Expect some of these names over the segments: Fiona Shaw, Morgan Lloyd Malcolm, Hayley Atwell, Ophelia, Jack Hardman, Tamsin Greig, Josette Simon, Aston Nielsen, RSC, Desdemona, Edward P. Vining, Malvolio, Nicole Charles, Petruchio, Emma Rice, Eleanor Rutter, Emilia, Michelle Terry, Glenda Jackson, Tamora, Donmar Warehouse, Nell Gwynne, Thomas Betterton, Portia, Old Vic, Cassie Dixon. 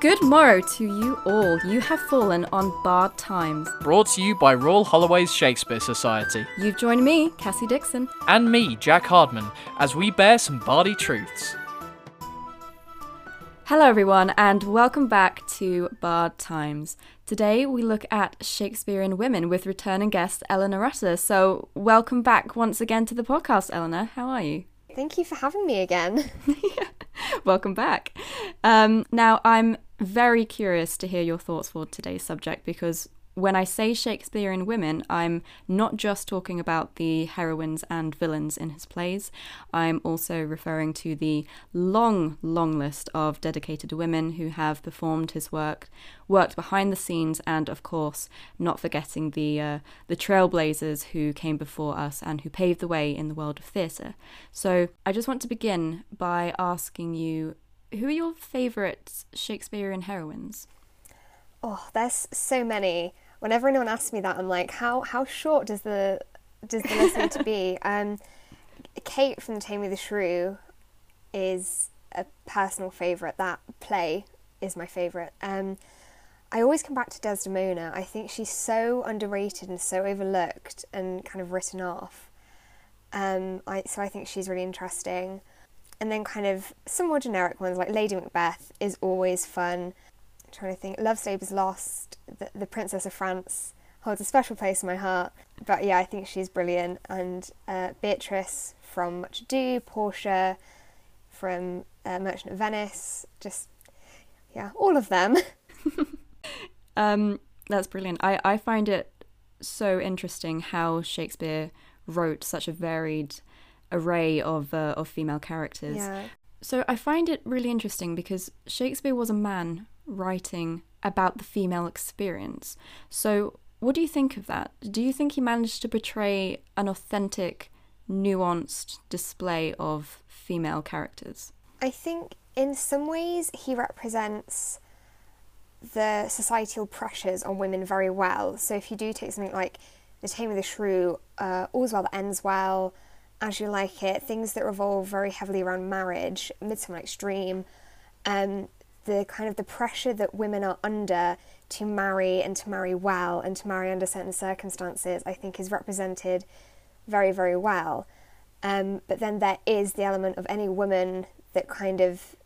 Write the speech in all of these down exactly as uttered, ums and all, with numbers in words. Good morrow to you all. You have fallen on Bard Times. Brought to you by Royal Holloway's Shakespeare Society. You've joined me, Cassie Dixon. And me, Jack Hardman, as we bear some bardy truths. Hello everyone and welcome back to Bard Times. Today we look at Shakespearean women with returning guest Eleanor Rutter. So welcome back once again to the podcast, Eleanor. How are you? Thank you for having me again. Welcome back. Um, now I'm very curious to hear your thoughts for today's subject because when I say Shakespearean women, I'm not just talking about the heroines and villains in his plays. I'm also referring to the long, long list of dedicated women who have performed his work, worked behind the scenes, and of course, not forgetting the uh, the trailblazers who came before us and who paved the way in the world of theatre. So I just want to begin by asking you, who are your favourite Shakespearean heroines? Oh, there's so many. Whenever anyone asks me that, I'm like, how how short does the does the list need to be? Um, Kate from The Taming of the Shrew is a personal favourite. That play is my favourite. Um, I always come back to Desdemona. I think she's so underrated and so overlooked and kind of written off. Um, I so I think she's really interesting. And then kind of some more generic ones like Lady Macbeth is always fun. Trying to think, Love's Labour's Lost, the, the Princess of France holds a special place in my heart, but yeah, I think she's brilliant. And uh, Beatrice from Much Ado, Portia from uh, Merchant of Venice, just yeah, all of them. um, that's brilliant. I, I find it so interesting how Shakespeare wrote such a varied array of uh, of female characters. Yeah. So I find it really interesting because Shakespeare was a man writing about the female experience. So what do you think of that? Do you think he managed to portray an authentic, nuanced display of female characters? I think in some ways he represents the societal pressures on women very well. So if you do take something like The Taming of the Shrew, uh, All's Well That Ends Well, As You Like It, things that revolve very heavily around marriage, Midsummer Night's Dream, um, the kind of the pressure that women are under to marry and to marry well and to marry under certain circumstances, I think is represented very, very well. Um, but then there is the element of any woman that kind of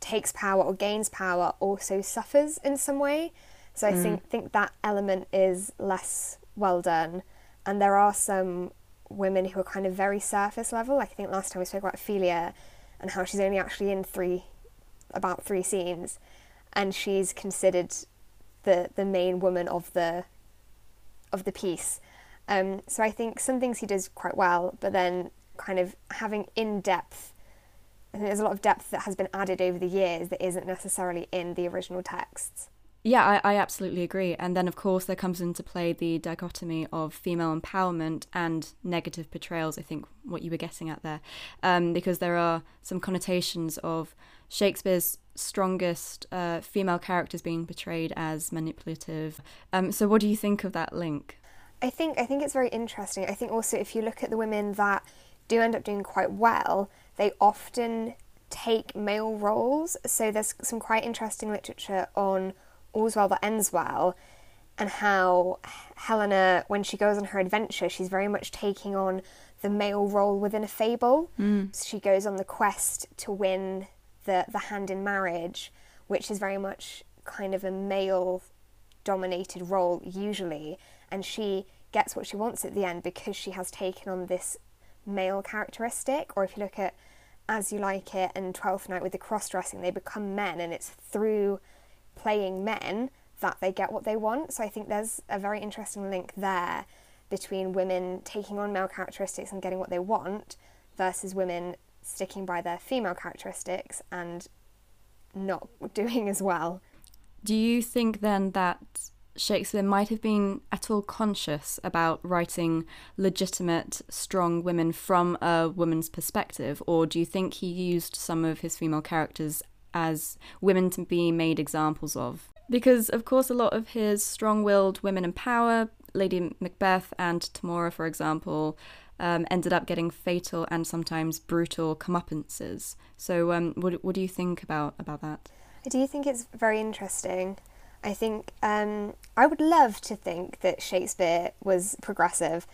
takes power or gains power also suffers in some way. So I mm. think, think that element is less well done. And there are some women who are kind of very surface level. Like I think last time we spoke about Ophelia and how she's only actually in three about three scenes and she's considered the the main woman of the of the piece. Um, so I think some things he does quite well, but then kind of having in depth, I think there's a lot of depth that has been added over the years that isn't necessarily in the original texts. Yeah, I, I absolutely agree. And then, of course, there comes into play the dichotomy of female empowerment and negative portrayals, I think what you were getting at there, um, because there are some connotations of Shakespeare's strongest uh, female characters being portrayed as manipulative. Um, so what do you think of that link? I think I think it's very interesting. I think also if you look at the women that do end up doing quite well, they often take male roles. So there's some quite interesting literature on All's Well That Ends Well, and how Helena, when she goes on her adventure, she's very much taking on the male role within a fable. Mm. So she goes on the quest to win the, the hand in marriage, which is very much kind of a male-dominated role, usually, and she gets what she wants at the end because she has taken on this male characteristic. Or if you look at As You Like It and Twelfth Night with the cross-dressing, they become men, and it's through playing men that they get what they want. So I think there's a very interesting link there between women taking on male characteristics and getting what they want versus women sticking by their female characteristics and not doing as well. Do you think then that Shakespeare might have been at all conscious about writing legitimate, strong women from a woman's perspective, or do you think he used some of his female characters as women to be made examples of? Because, of course, a lot of his strong-willed women in power, Lady Macbeth and Tamora, for example, um, ended up getting fatal and sometimes brutal comeuppances. So um, what, what do you think about, about that? I do think it's very interesting. I think um, I would love to think that Shakespeare was progressive,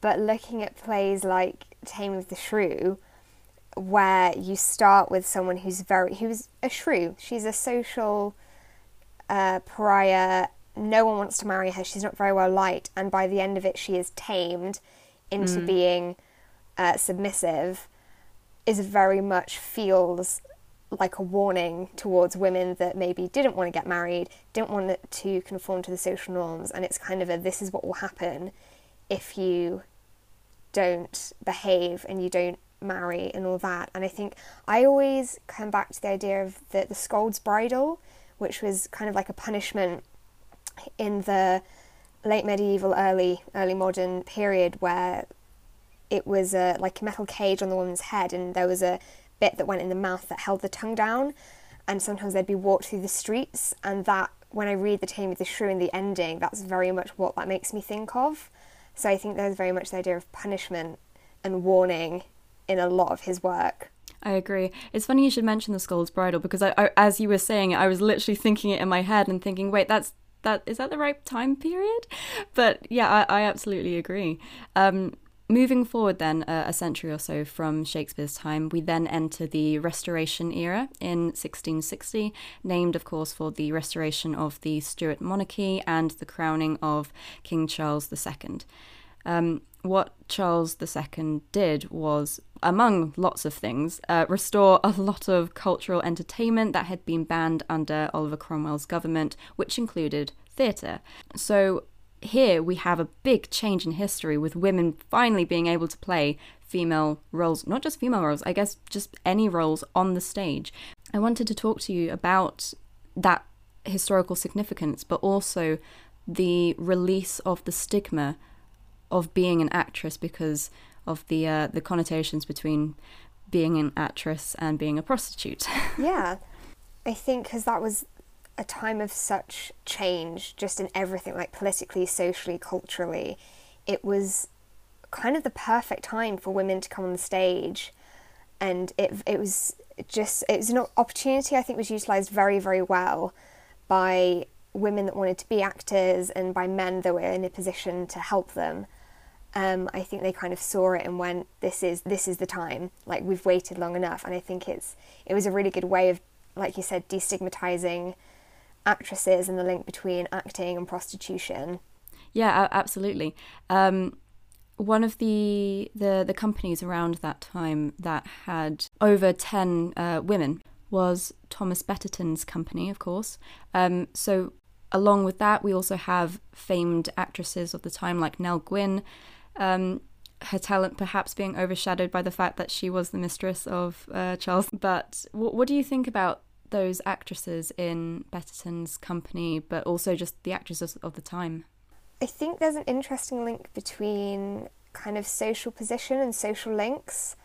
but looking at plays like Taming of the Shrew, where you start with someone who's very who's a shrew, she's a social uh, pariah. No one wants to marry her. She's not very well liked, and by the end of it, she is tamed into mm. being uh, submissive. Is very much feels like a warning towards women that maybe didn't want to get married, didn't want to conform to the social norms, and it's kind of a this is what will happen if you don't behave and you don't marry and all that. And I think I always come back to the idea of the, the scold's bridle, which was kind of like a punishment in the late medieval, early early modern period, where it was a, like a metal cage on the woman's head, and there was a bit that went in the mouth that held the tongue down, and sometimes they'd be walked through the streets. And that, when I read The Taming of the Shrew and the ending, that's very much what that makes me think of. So I think there's very much the idea of punishment and warning in a lot of his work. I agree. It's funny you should mention The Scold's Bridle, because I, I, as you were saying it, I was literally thinking it in my head and thinking, wait, that's that is that the right time period? But yeah, I, I absolutely agree. Um, moving forward then, uh, a century or so from Shakespeare's time, we then enter the Restoration era in sixteen sixty, named of course for the restoration of the Stuart monarchy and the crowning of King Charles the Second. Um, what Charles the Second did was, among lots of things, uh, restore a lot of cultural entertainment that had been banned under Oliver Cromwell's government, which included theatre. So here we have a big change in history, with women finally being able to play female roles, not just female roles, I guess just any roles on the stage. I wanted to talk to you about that historical significance, but also the release of the stigma of being an actress, because of the uh, the connotations between being an actress and being a prostitute. Yeah, I think because that was a time of such change, just in everything, like politically, socially, culturally. It was kind of the perfect time for women to come on the stage, and it it was just it was an opportunity I think was utilised very, very well by women that wanted to be actors and by men that were in a position to help them. Um, I think they kind of saw it and went, this is this is the time, like we've waited long enough. And I think it's it was a really good way of, like you said, destigmatizing actresses and the link between acting and prostitution. Yeah, absolutely. Um, one of the, the the companies around that time that had over ten uh, women was Thomas Betterton's company, of course. Um, so along with that, we also have famed actresses of the time like Nell Gwynne, um, her talent perhaps being overshadowed by the fact that she was the mistress of uh, Charles. But w- what do you think about those actresses in Betterton's company, but also just the actresses of the time? I think there's an interesting link between kind of social position and social links.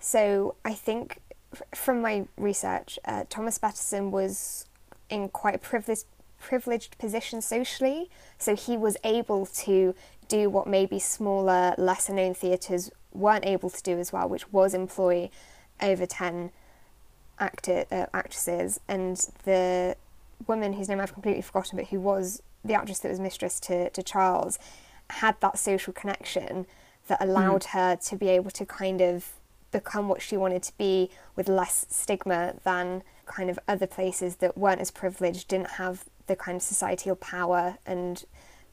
So I think f- from my research, uh, Thomas Betterton was in quite a privileged privileged position socially, so he was able to do what maybe smaller, lesser known theatres weren't able to do as well, which was employ over ten actor uh, actresses. And the woman whose name I've completely forgotten, but who was the actress that was mistress to, to Charles, had that social connection that allowed mm. her to be able to kind of become what she wanted to be with less stigma than kind of other places that weren't as privileged, didn't have the kind of societal power and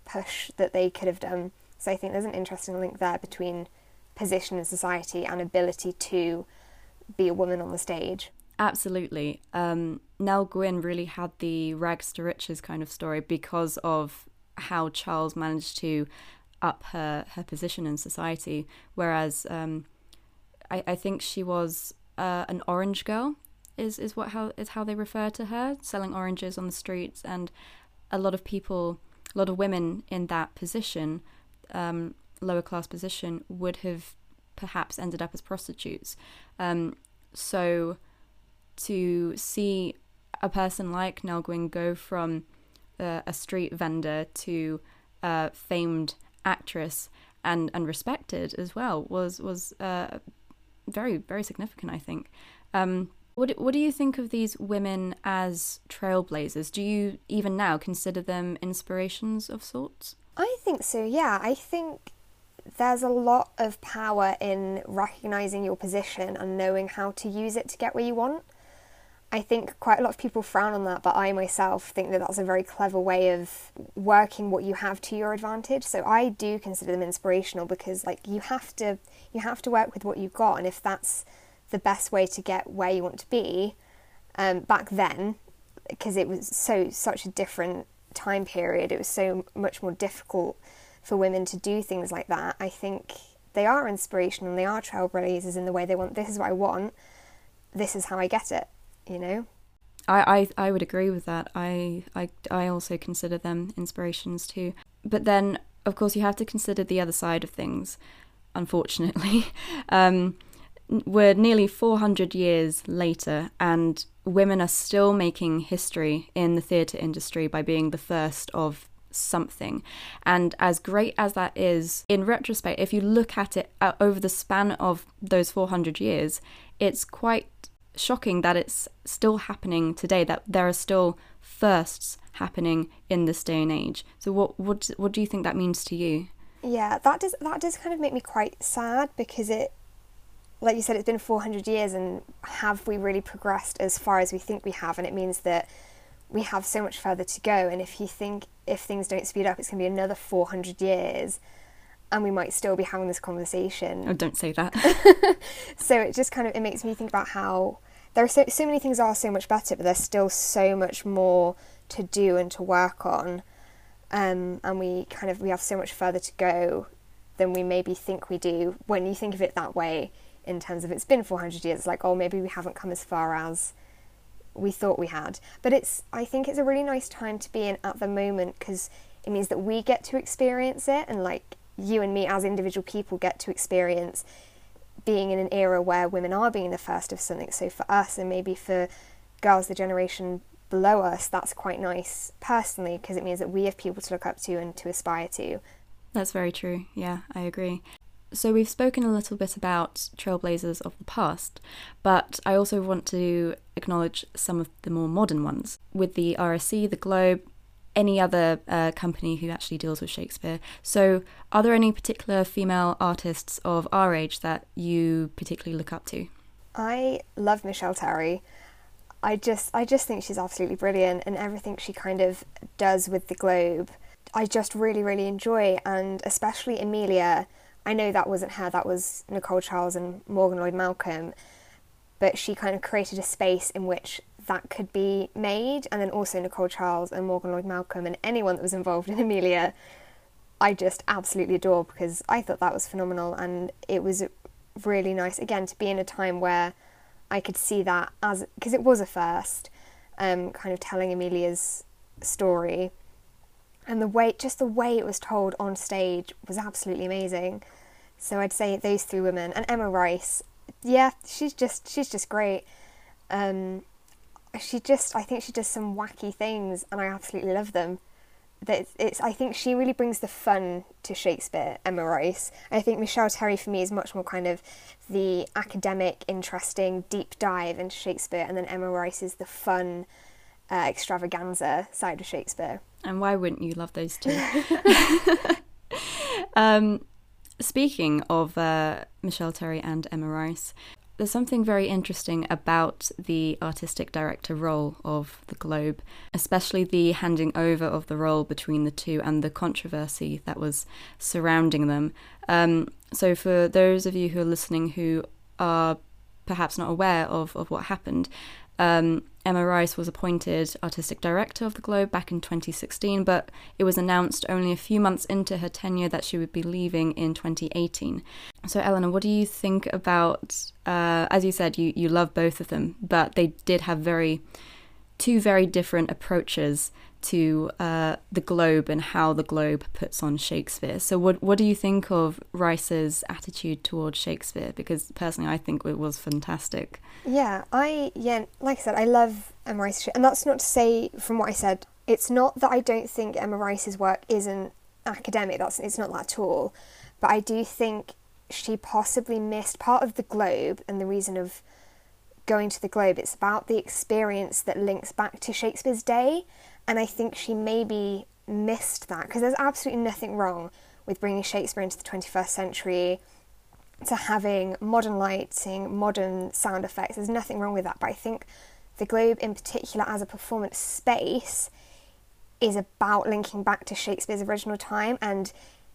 push that they could have done. So I think there's an interesting link there between position in society and ability to be a woman on the stage. Absolutely. Um, Nell Gwynne really had the rags to riches kind of story because of how Charles managed to up her, her position in society, whereas um, I, I think she was uh, an orange girl. Is, is what how is how they refer to her, selling oranges on the streets. And a lot of people, a lot of women in that position, um, lower class position, would have perhaps ended up as prostitutes. Um, so to see a person like Nell Gwynne go from uh, a street vendor to a uh, famed actress and, and respected as well was was uh, very, very significant, I think. Um, What What do you think of these women as trailblazers? Do you even now consider them inspirations of sorts? I think so, yeah. I think there's a lot of power in recognising your position and knowing how to use it to get where you want. I think quite a lot of people frown on that, but I myself think that that's a very clever way of working what you have to your advantage. So I do consider them inspirational because, like, you have to you have to work with what you've got, and if that's the best way to get where you want to be, um, back then, because it was so such a different time period, it was so much more difficult for women to do things like that. I think they are inspirational and they are trailblazers in the way they want. This is what I want. This is how I get it. You know, I, I I would agree with that. I, I I also consider them inspirations too. But then, of course, you have to consider the other side of things. Unfortunately, um, we're nearly four hundred years later, and women are still making history in the theatre industry by being the first of something. And as great as that is, in retrospect, if you look at it uh, over the span of those four hundred years, it's quite shocking that it's still happening today, that there are still firsts happening in this day and age. So what what what do you think that means to you? Yeah, that does that does kind of make me quite sad, because it, like you said, it's been four hundred years, and have we really progressed as far as we think we have? And it means that we have so much further to go, and if you think if things don't speed up, it's going to be another four hundred years and we might still be having this conversation. Oh, don't say that. So it just kind of, it makes me think about how there are so, so many things are so much better, but there's still so much more to do and to work on. Um, and we kind of, we have so much further to go than we maybe think we do. When you think of it that way, in terms of it's been four hundred years, like, oh, maybe we haven't come as far as we thought we had. But it's, I think it's a really nice time to be in at the moment, because it means that we get to experience it, and like, you and me as individual people get to experience being in an era where women are being the first of something. So for us, and maybe for girls the generation below us, that's quite nice personally, because it means that we have people to look up to and to aspire to. That's very true. Yeah, I agree. So we've spoken a little bit about trailblazers of the past, but I also want to acknowledge some of the more modern ones, with the R S C, the Globe, any other uh, company who actually deals with Shakespeare. So are there any particular female artists of our age that you particularly look up to? I love Michelle Terry. I just I just think she's absolutely brilliant, and everything she kind of does with the Globe, I just really, really enjoy, and especially Emilia. I know that wasn't her, that was Nicole Charles and Morgan Lloyd Malcolm, but she kind of created a space in which that could be made. And then also Nicole Charles and Morgan Lloyd Malcolm and anyone that was involved in Emilia, I just absolutely adore, because I thought that was phenomenal, and it was really nice again to be in a time where I could see that, as because it was a first, um, kind of telling Emilia's story, and the way just the way it was told on stage was absolutely amazing. So I'd say those three women, and Emma Rice, yeah, she's just she's just great. Um, She just, I think she does some wacky things, and I absolutely love them. That it's, it's, I think she really brings the fun to Shakespeare, Emma Rice. I think Michelle Terry for me is much more kind of the academic, interesting, deep dive into Shakespeare, and then Emma Rice is the fun, uh, extravaganza side of Shakespeare. And why wouldn't you love those two? um, speaking of uh, Michelle Terry and Emma Rice, there's something very interesting about the artistic director role of the Globe, especially the handing over of the role between the two and the controversy that was surrounding them. Um, so for those of you who are listening who are perhaps not aware of, of what happened, um, Emma Rice was appointed artistic director of the Globe back in twenty sixteen, but it was announced only a few months into her tenure that she would be leaving in twenty eighteen. So Eleanor, what do you think about, uh, as you said, you, you love both of them, but they did have very, two very different approaches to uh, the Globe and how the Globe puts on Shakespeare. So what what do you think of Rice's attitude towards Shakespeare? Because personally, I think it was fantastic. Yeah, I yeah, like I said, I love Emma Rice, and that's not to say, from what I said, it's not that I don't think Emma Rice's work isn't academic. That's it's not that at all, but I do think she possibly missed part of the Globe, and the reason of going to the Globe. It's about the experience that links back to Shakespeare's day, and I think she maybe missed that, because there's absolutely nothing wrong with bringing Shakespeare into the twenty-first century, to having modern lighting, modern sound effects. There's nothing wrong with that, but I think the Globe in particular as a performance space is about linking back to Shakespeare's original time and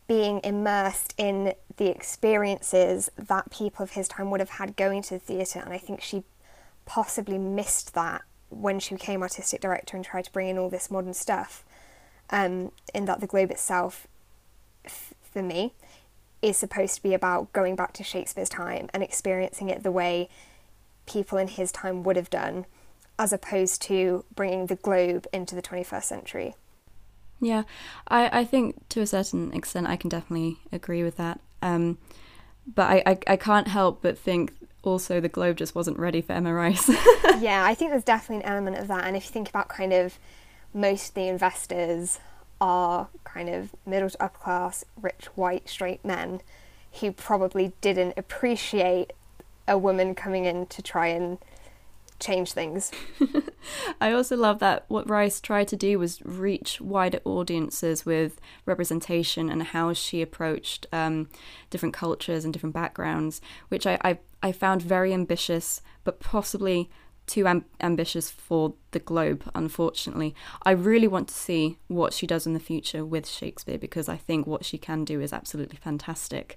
being immersed in the experiences that people of his time would have had going to the theatre, and I think she possibly missed that when she became artistic director and tried to bring in all this modern stuff, um, in that the Globe itself, f- for me, is supposed to be about going back to Shakespeare's time and experiencing it the way people in his time would have done, as opposed to bringing the Globe into the twenty-first century. Yeah, I, I think to a certain extent I can definitely agree with that. Um, but I, I, I can't help but think also the Globe just wasn't ready for Emma Rice. Yeah, I think there's definitely an element of that. And if you think about kind of most of the investors are kind of middle to upper class, rich, white, straight men who probably didn't appreciate a woman coming in to try and change things. I also love that what Rice tried to do was reach wider audiences with representation and how she approached um, different cultures and different backgrounds, which I, I, I found very ambitious, but possibly too am- ambitious for the Globe, unfortunately. I really want to see what she does in the future with Shakespeare, because I think what she can do is absolutely fantastic.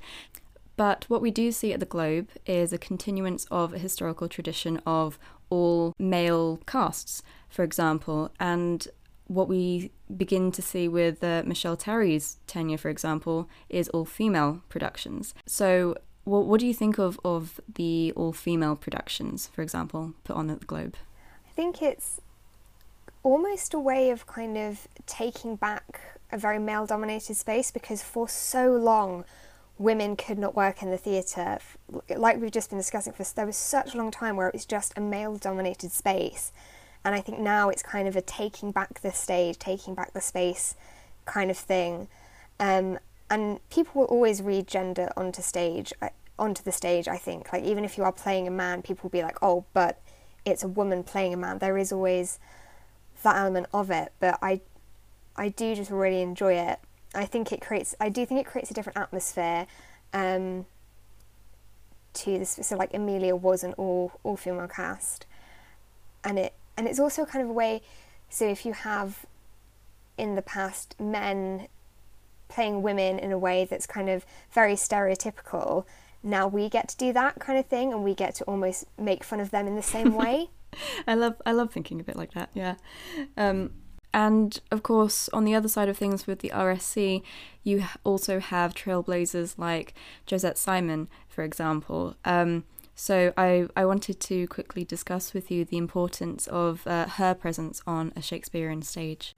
But what we do see at the Globe is a continuance of a historical tradition of all male casts, for example, and what we begin to see with uh, Michelle Terry's tenure, for example, is all-female productions. So what, what do you think of, of the all-female productions, for example, put on at the Globe? I think it's almost a way of kind of taking back a very male-dominated space, because for so long women could not work in the theatre. Like we've just been discussing, for there was such a long time where it was just a male-dominated space. And I think now it's kind of a taking back the stage, taking back the space kind of thing. Um, and people will always read gender onto stage, onto the stage, I think. Like, even if you are playing a man, people will be like, oh, but it's a woman playing a man. There is always that element of it. But I, I do just really enjoy it. I think it creates, I do think it creates a different atmosphere um, to this. So like Emilia was an all, all female cast, and it, and it's also kind of a way, so if you have in the past men playing women in a way that's kind of very stereotypical, now we get to do that kind of thing, and we get to almost make fun of them in the same way. I love, I love thinking of it like that. Yeah. Um, And, of course, on the other side of things with the R S C, you also have trailblazers like Josette Simon, for example. Um, so I, I wanted to quickly discuss with you the importance of uh, her presence on a Shakespearean stage.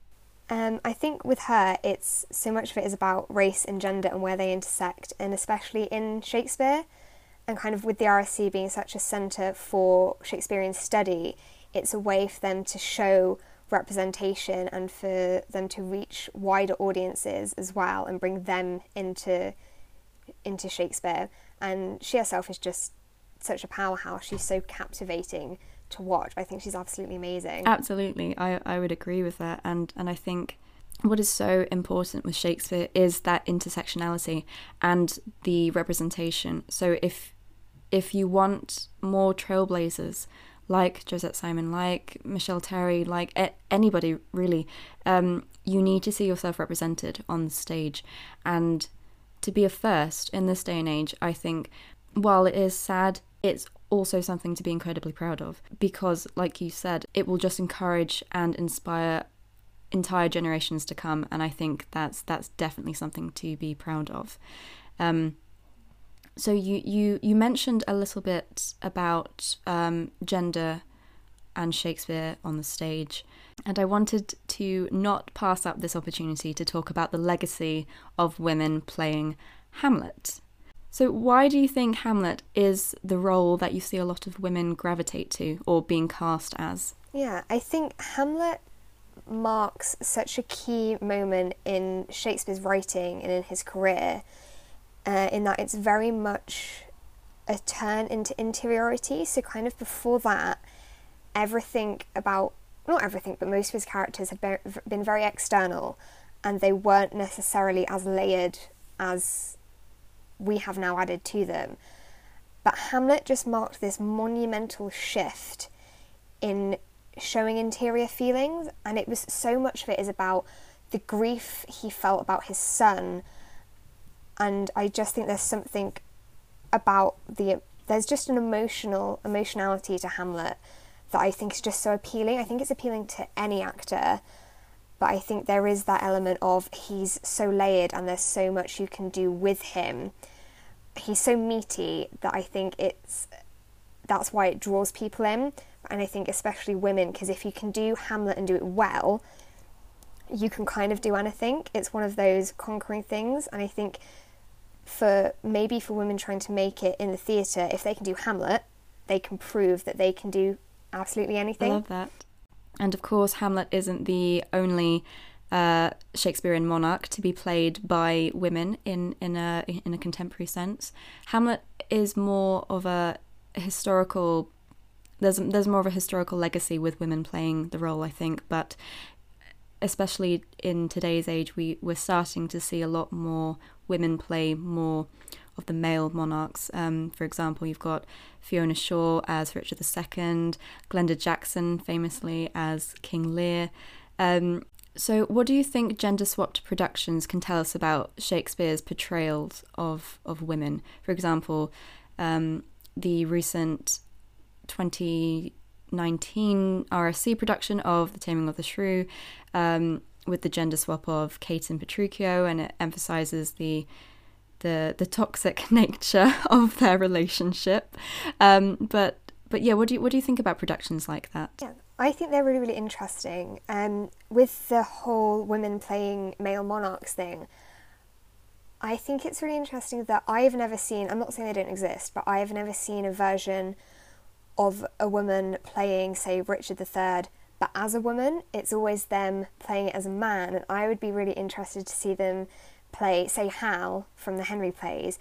Um, I think with her, it's so much of it is about race and gender and where they intersect, and especially in Shakespeare. And kind of with the R S C being such a centre for Shakespearean study, it's a way for them to show representation and for them to reach wider audiences as well and bring them into into Shakespeare. And she herself is just such a powerhouse. She's so captivating to watch. I think she's absolutely amazing. Absolutely. I, I would agree with that. And, and I think what is so important with Shakespeare is that intersectionality and the representation. So if if you want more trailblazers like Josette Simon, like Michelle Terry, like e- anybody really, um, you need to see yourself represented on stage. And to be a first in this day and age, I think, while it is sad, it's also something to be incredibly proud of, because, like you said, it will just encourage and inspire entire generations to come, and I think that's that's definitely something to be proud of. Um, So you, you, you mentioned a little bit about um, gender and Shakespeare on the stage, and I wanted to not pass up this opportunity to talk about the legacy of women playing Hamlet. So why do you think Hamlet is the role that you see a lot of women gravitate to or being cast as? Yeah, I think Hamlet marks such a key moment in Shakespeare's writing and in his career. Uh, in that it's very much a turn into interiority. So kind of before that, everything about, not everything, but most of his characters had be- been very external, and they weren't necessarily as layered as we have now added to them. But Hamlet just marked this monumental shift in showing interior feelings, and it was so much of it is about the grief he felt about his son. And I just think there's something about the, there's just an emotional, emotionality to Hamlet that I think is just so appealing. I think it's appealing to any actor, but I think there is that element of he's so layered and there's so much you can do with him. He's so meaty that I think it's, that's why it draws people in. And I think especially women, because if you can do Hamlet and do it well, you can kind of do anything. It's one of those conquering things. And I think for maybe for women trying to make it in the theatre, if they can do Hamlet, they can prove that they can do absolutely anything. I love that. And of course, Hamlet isn't the only uh, Shakespearean monarch to be played by women in, in a in a contemporary sense. Hamlet is more of a historical. There's there's more of a historical legacy with women playing the role, I think, but especially in today's age, we we're starting to see a lot more women play more of the male monarchs. Um, for example, you've got Fiona Shaw as Richard the Second, Glenda Jackson famously as King Lear. Um, so what do you think gender-swapped productions can tell us about Shakespeare's portrayals of, of women? For example, um, the recent twenty nineteen R S C production of The Taming of the Shrew um, with the gender swap of Kate and Petruchio, and it emphasises the The, the toxic nature of their relationship, um, but but yeah, what do you what do you think about productions like that? Yeah, I think they're really really interesting. Um, with the whole women playing male monarchs thing, I think it's really interesting that I've never seen. I'm not saying they don't exist, but I've never seen a version of a woman playing, say, Richard the Third, but as a woman. It's always them playing it as a man, and I would be really interested to see them play, say, Hal from the Henry plays,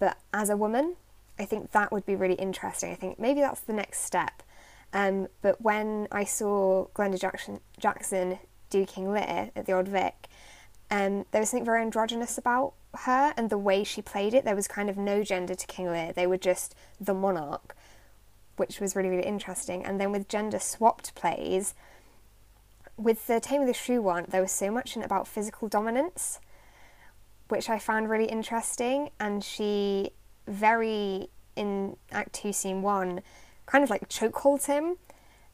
but as a woman. I think that would be really interesting. I think maybe that's the next step. Um, but when I saw Glenda Jackson, Jackson do King Lear at the Old Vic, um, there was something very androgynous about her and the way she played it. There was kind of no gender to King Lear. They were just the monarch, which was really, really interesting. And then with gender-swapped plays, with the Taming of the Shrew one, there was so much in about physical dominance, which I found really interesting. And she very, in Act two, Scene one, kind of like chokeholds him,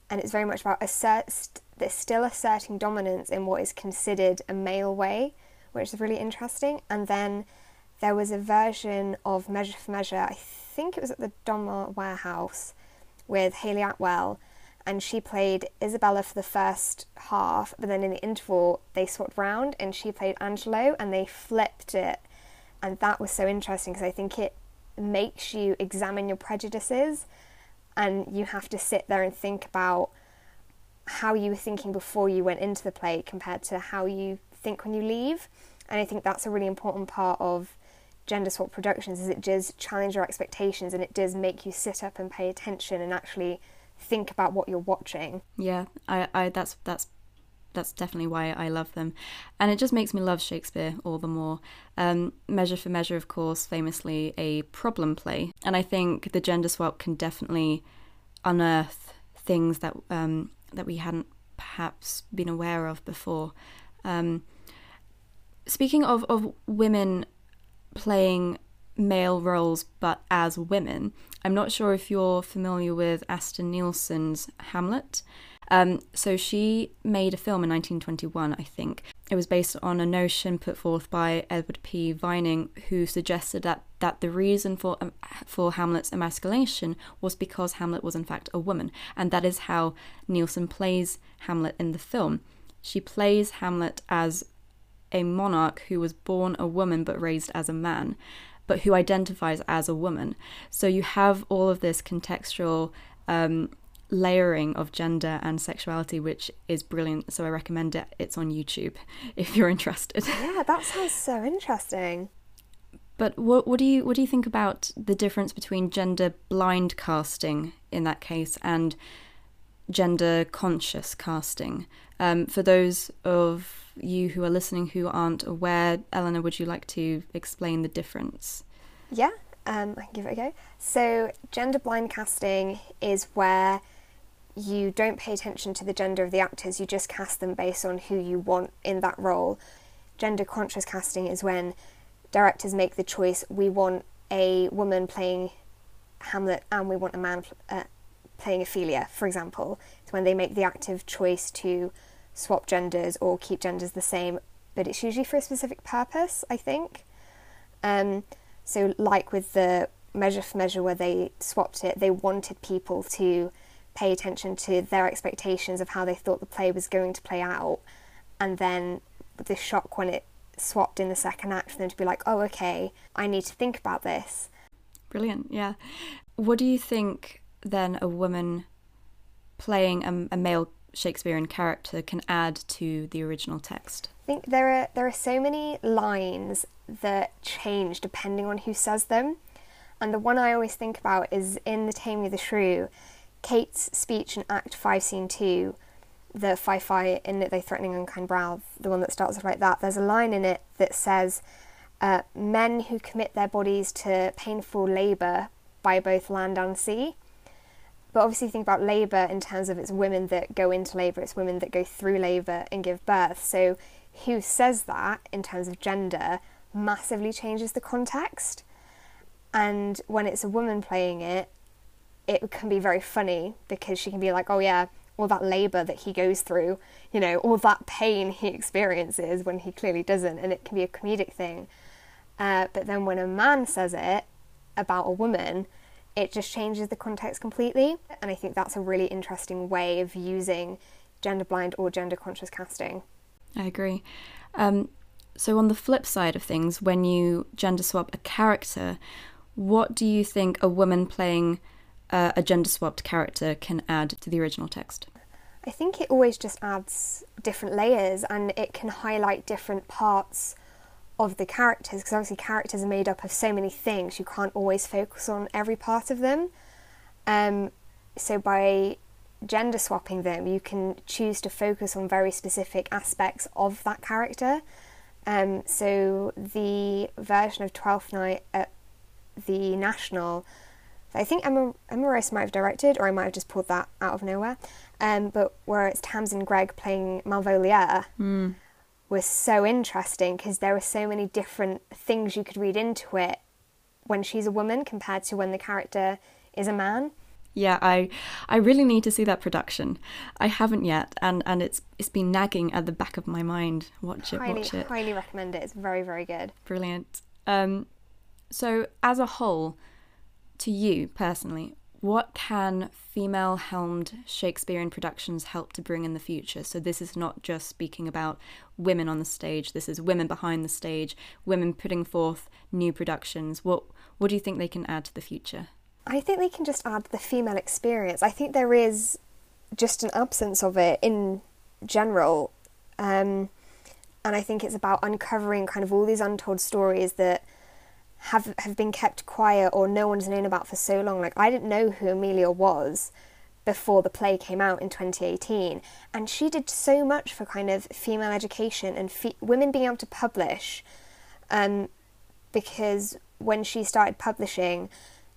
and it's very much about assert, still asserting dominance in what is considered a male way, which is really interesting. And then there was a version of Measure for Measure, I think it was at the Donmar Warehouse, with Hayley Atwell, and she played Isabella for the first half, but then in the interval they swapped round and she played Angelo, and they flipped it. And that was so interesting because I think it makes you examine your prejudices, and you have to sit there and think about how you were thinking before you went into the play compared to how you think when you leave. And I think that's a really important part of gender swap productions, is it does challenge your expectations, and it does make you sit up and pay attention and actually think about what you're watching. Yeah, I, I that's that's that's definitely why I love them, and it just makes me love Shakespeare all the more. Um, Measure for Measure, of course, famously a problem play, and I think the gender swap can definitely unearth things that um, that we hadn't perhaps been aware of before. Um, speaking of, of women playing male roles but as women, I'm not sure if you're familiar with Aston Nielsen's Hamlet. Um, so she made a film in nineteen twenty-one, I think. It was based on a notion put forth by Edward P. Vining, who suggested that, that the reason for um, for Hamlet's emasculation was because Hamlet was in fact a woman, and that is how Nielsen plays Hamlet in the film. She plays Hamlet as a monarch who was born a woman but raised as a man, but who identifies as a woman. So you have all of this contextual um, layering of gender and sexuality, which is brilliant. So I recommend it. It's on YouTube if you're interested. Yeah, that sounds so interesting. But what, what do you what do you think about the difference between gender blind casting in that case and gender conscious casting? Um, for those of you who are listening who aren't aware, Eleanor, would you like to explain the difference? Yeah, um, I can give it a go. So gender blind casting is where you don't pay attention to the gender of the actors, you just cast them based on who you want in that role. Gender conscious casting is when directors make the choice, we want a woman playing Hamlet and we want a man uh, playing Ophelia, for example. It's when they make the active choice to swap genders or keep genders the same, but it's usually for a specific purpose, I think. Um, so like with the Measure for Measure where they swapped it, they wanted people to pay attention to their expectations of how they thought the play was going to play out, and then the shock when it swapped in the second act for them to be like, oh, okay, I need to think about this. Brilliant, yeah. What do you think then a woman playing a, a male Shakespearean character can add to the original text? I think there are there are so many lines that change depending on who says them, and the one I always think about is in The Taming of the Shrew, Kate's speech in Act Five, Scene Two. The fi fi in it, they threatening unkind brow, the one that starts off like that, there's a line in it that says, uh, men who commit their bodies to painful labour by both land and sea. But obviously think about labour in terms of it's women that go into labour, it's women that go through labour and give birth. So who says that in terms of gender massively changes the context. And when it's a woman playing it, it can be very funny because she can be like, oh yeah, all that labour that he goes through, you know, all that pain he experiences when he clearly doesn't, and it can be a comedic thing. Uh, but then when a man says it about a woman, it just changes the context completely. And I think that's a really interesting way of using gender-blind or gender-conscious casting. I agree. Um, so on the flip side of things, when you gender-swap a character, what do you think a woman playing Uh, a gender-swapped character can add to the original text? I think it always just adds different layers, and it can highlight different parts of the characters, because obviously characters are made up of so many things, you can't always focus on every part of them. Um, so by gender-swapping them, you can choose to focus on very specific aspects of that character. Um, so the version of Twelfth Night at the National, I think Emma, Emma Rice might have directed, or I might have just pulled that out of nowhere, um, but where it's Tamsin Greig playing Malvolio mm. was so interesting because there were so many different things you could read into it when she's a woman compared to when the character is a man. Yeah, I I really need to see that production. I haven't yet, and, and it's it's been nagging at the back of my mind. Watch it, highly, watch it. Highly recommend it. It's very, very good. Brilliant. Um, so as a whole, to you personally, what can female-helmed Shakespearean productions help to bring in the future? So this is not just speaking about women on the stage, this is women behind the stage, women putting forth new productions. What what do you think they can add to the future? I think they can just add the female experience. I think there is just an absence of it in general. Um, and I think it's about uncovering kind of all these untold stories that have have been kept quiet or no one's known about for so long. Like, I didn't know who Emilia was before the play came out in twenty eighteen, and she did so much for kind of female education and fe- women being able to publish, um, because when she started publishing,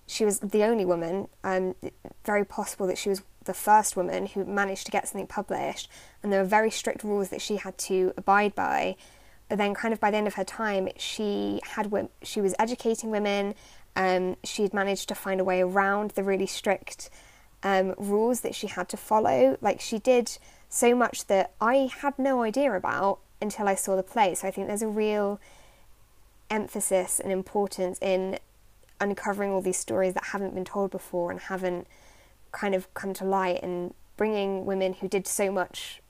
she was the only woman, um, very possible that she was the first woman who managed to get something published, and there were very strict rules that she had to abide by. But then kind of by the end of her time, she had she was educating women, um, she'd managed to find a way around the really strict um, rules that she had to follow. Like, she did so much that I had no idea about until I saw the play. So I think there's a real emphasis and importance in uncovering all these stories that haven't been told before and haven't kind of come to light, and bringing women who did so much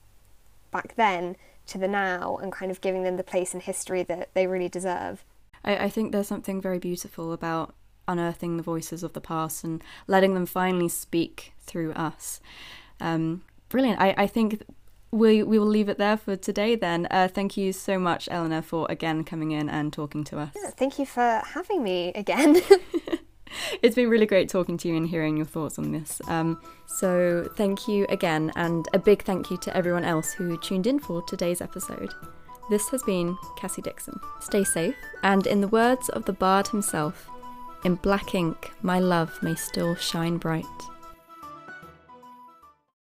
back then to the now and kind of giving them the place in history that they really deserve. I, I think there's something very beautiful about unearthing the voices of the past and letting them finally speak through us. Um, brilliant. I, I think we we will leave it there for today then. Uh, thank you so much, Eleanor, for again coming in and talking to us. Yeah, thank you for having me again. It's been really great talking to you and hearing your thoughts on this. Um, so thank you again, and a big thank you to everyone else who tuned in for today's episode. This has been Cassie Dixon. Stay safe, and in the words of the bard himself, in black ink, my love may still shine bright.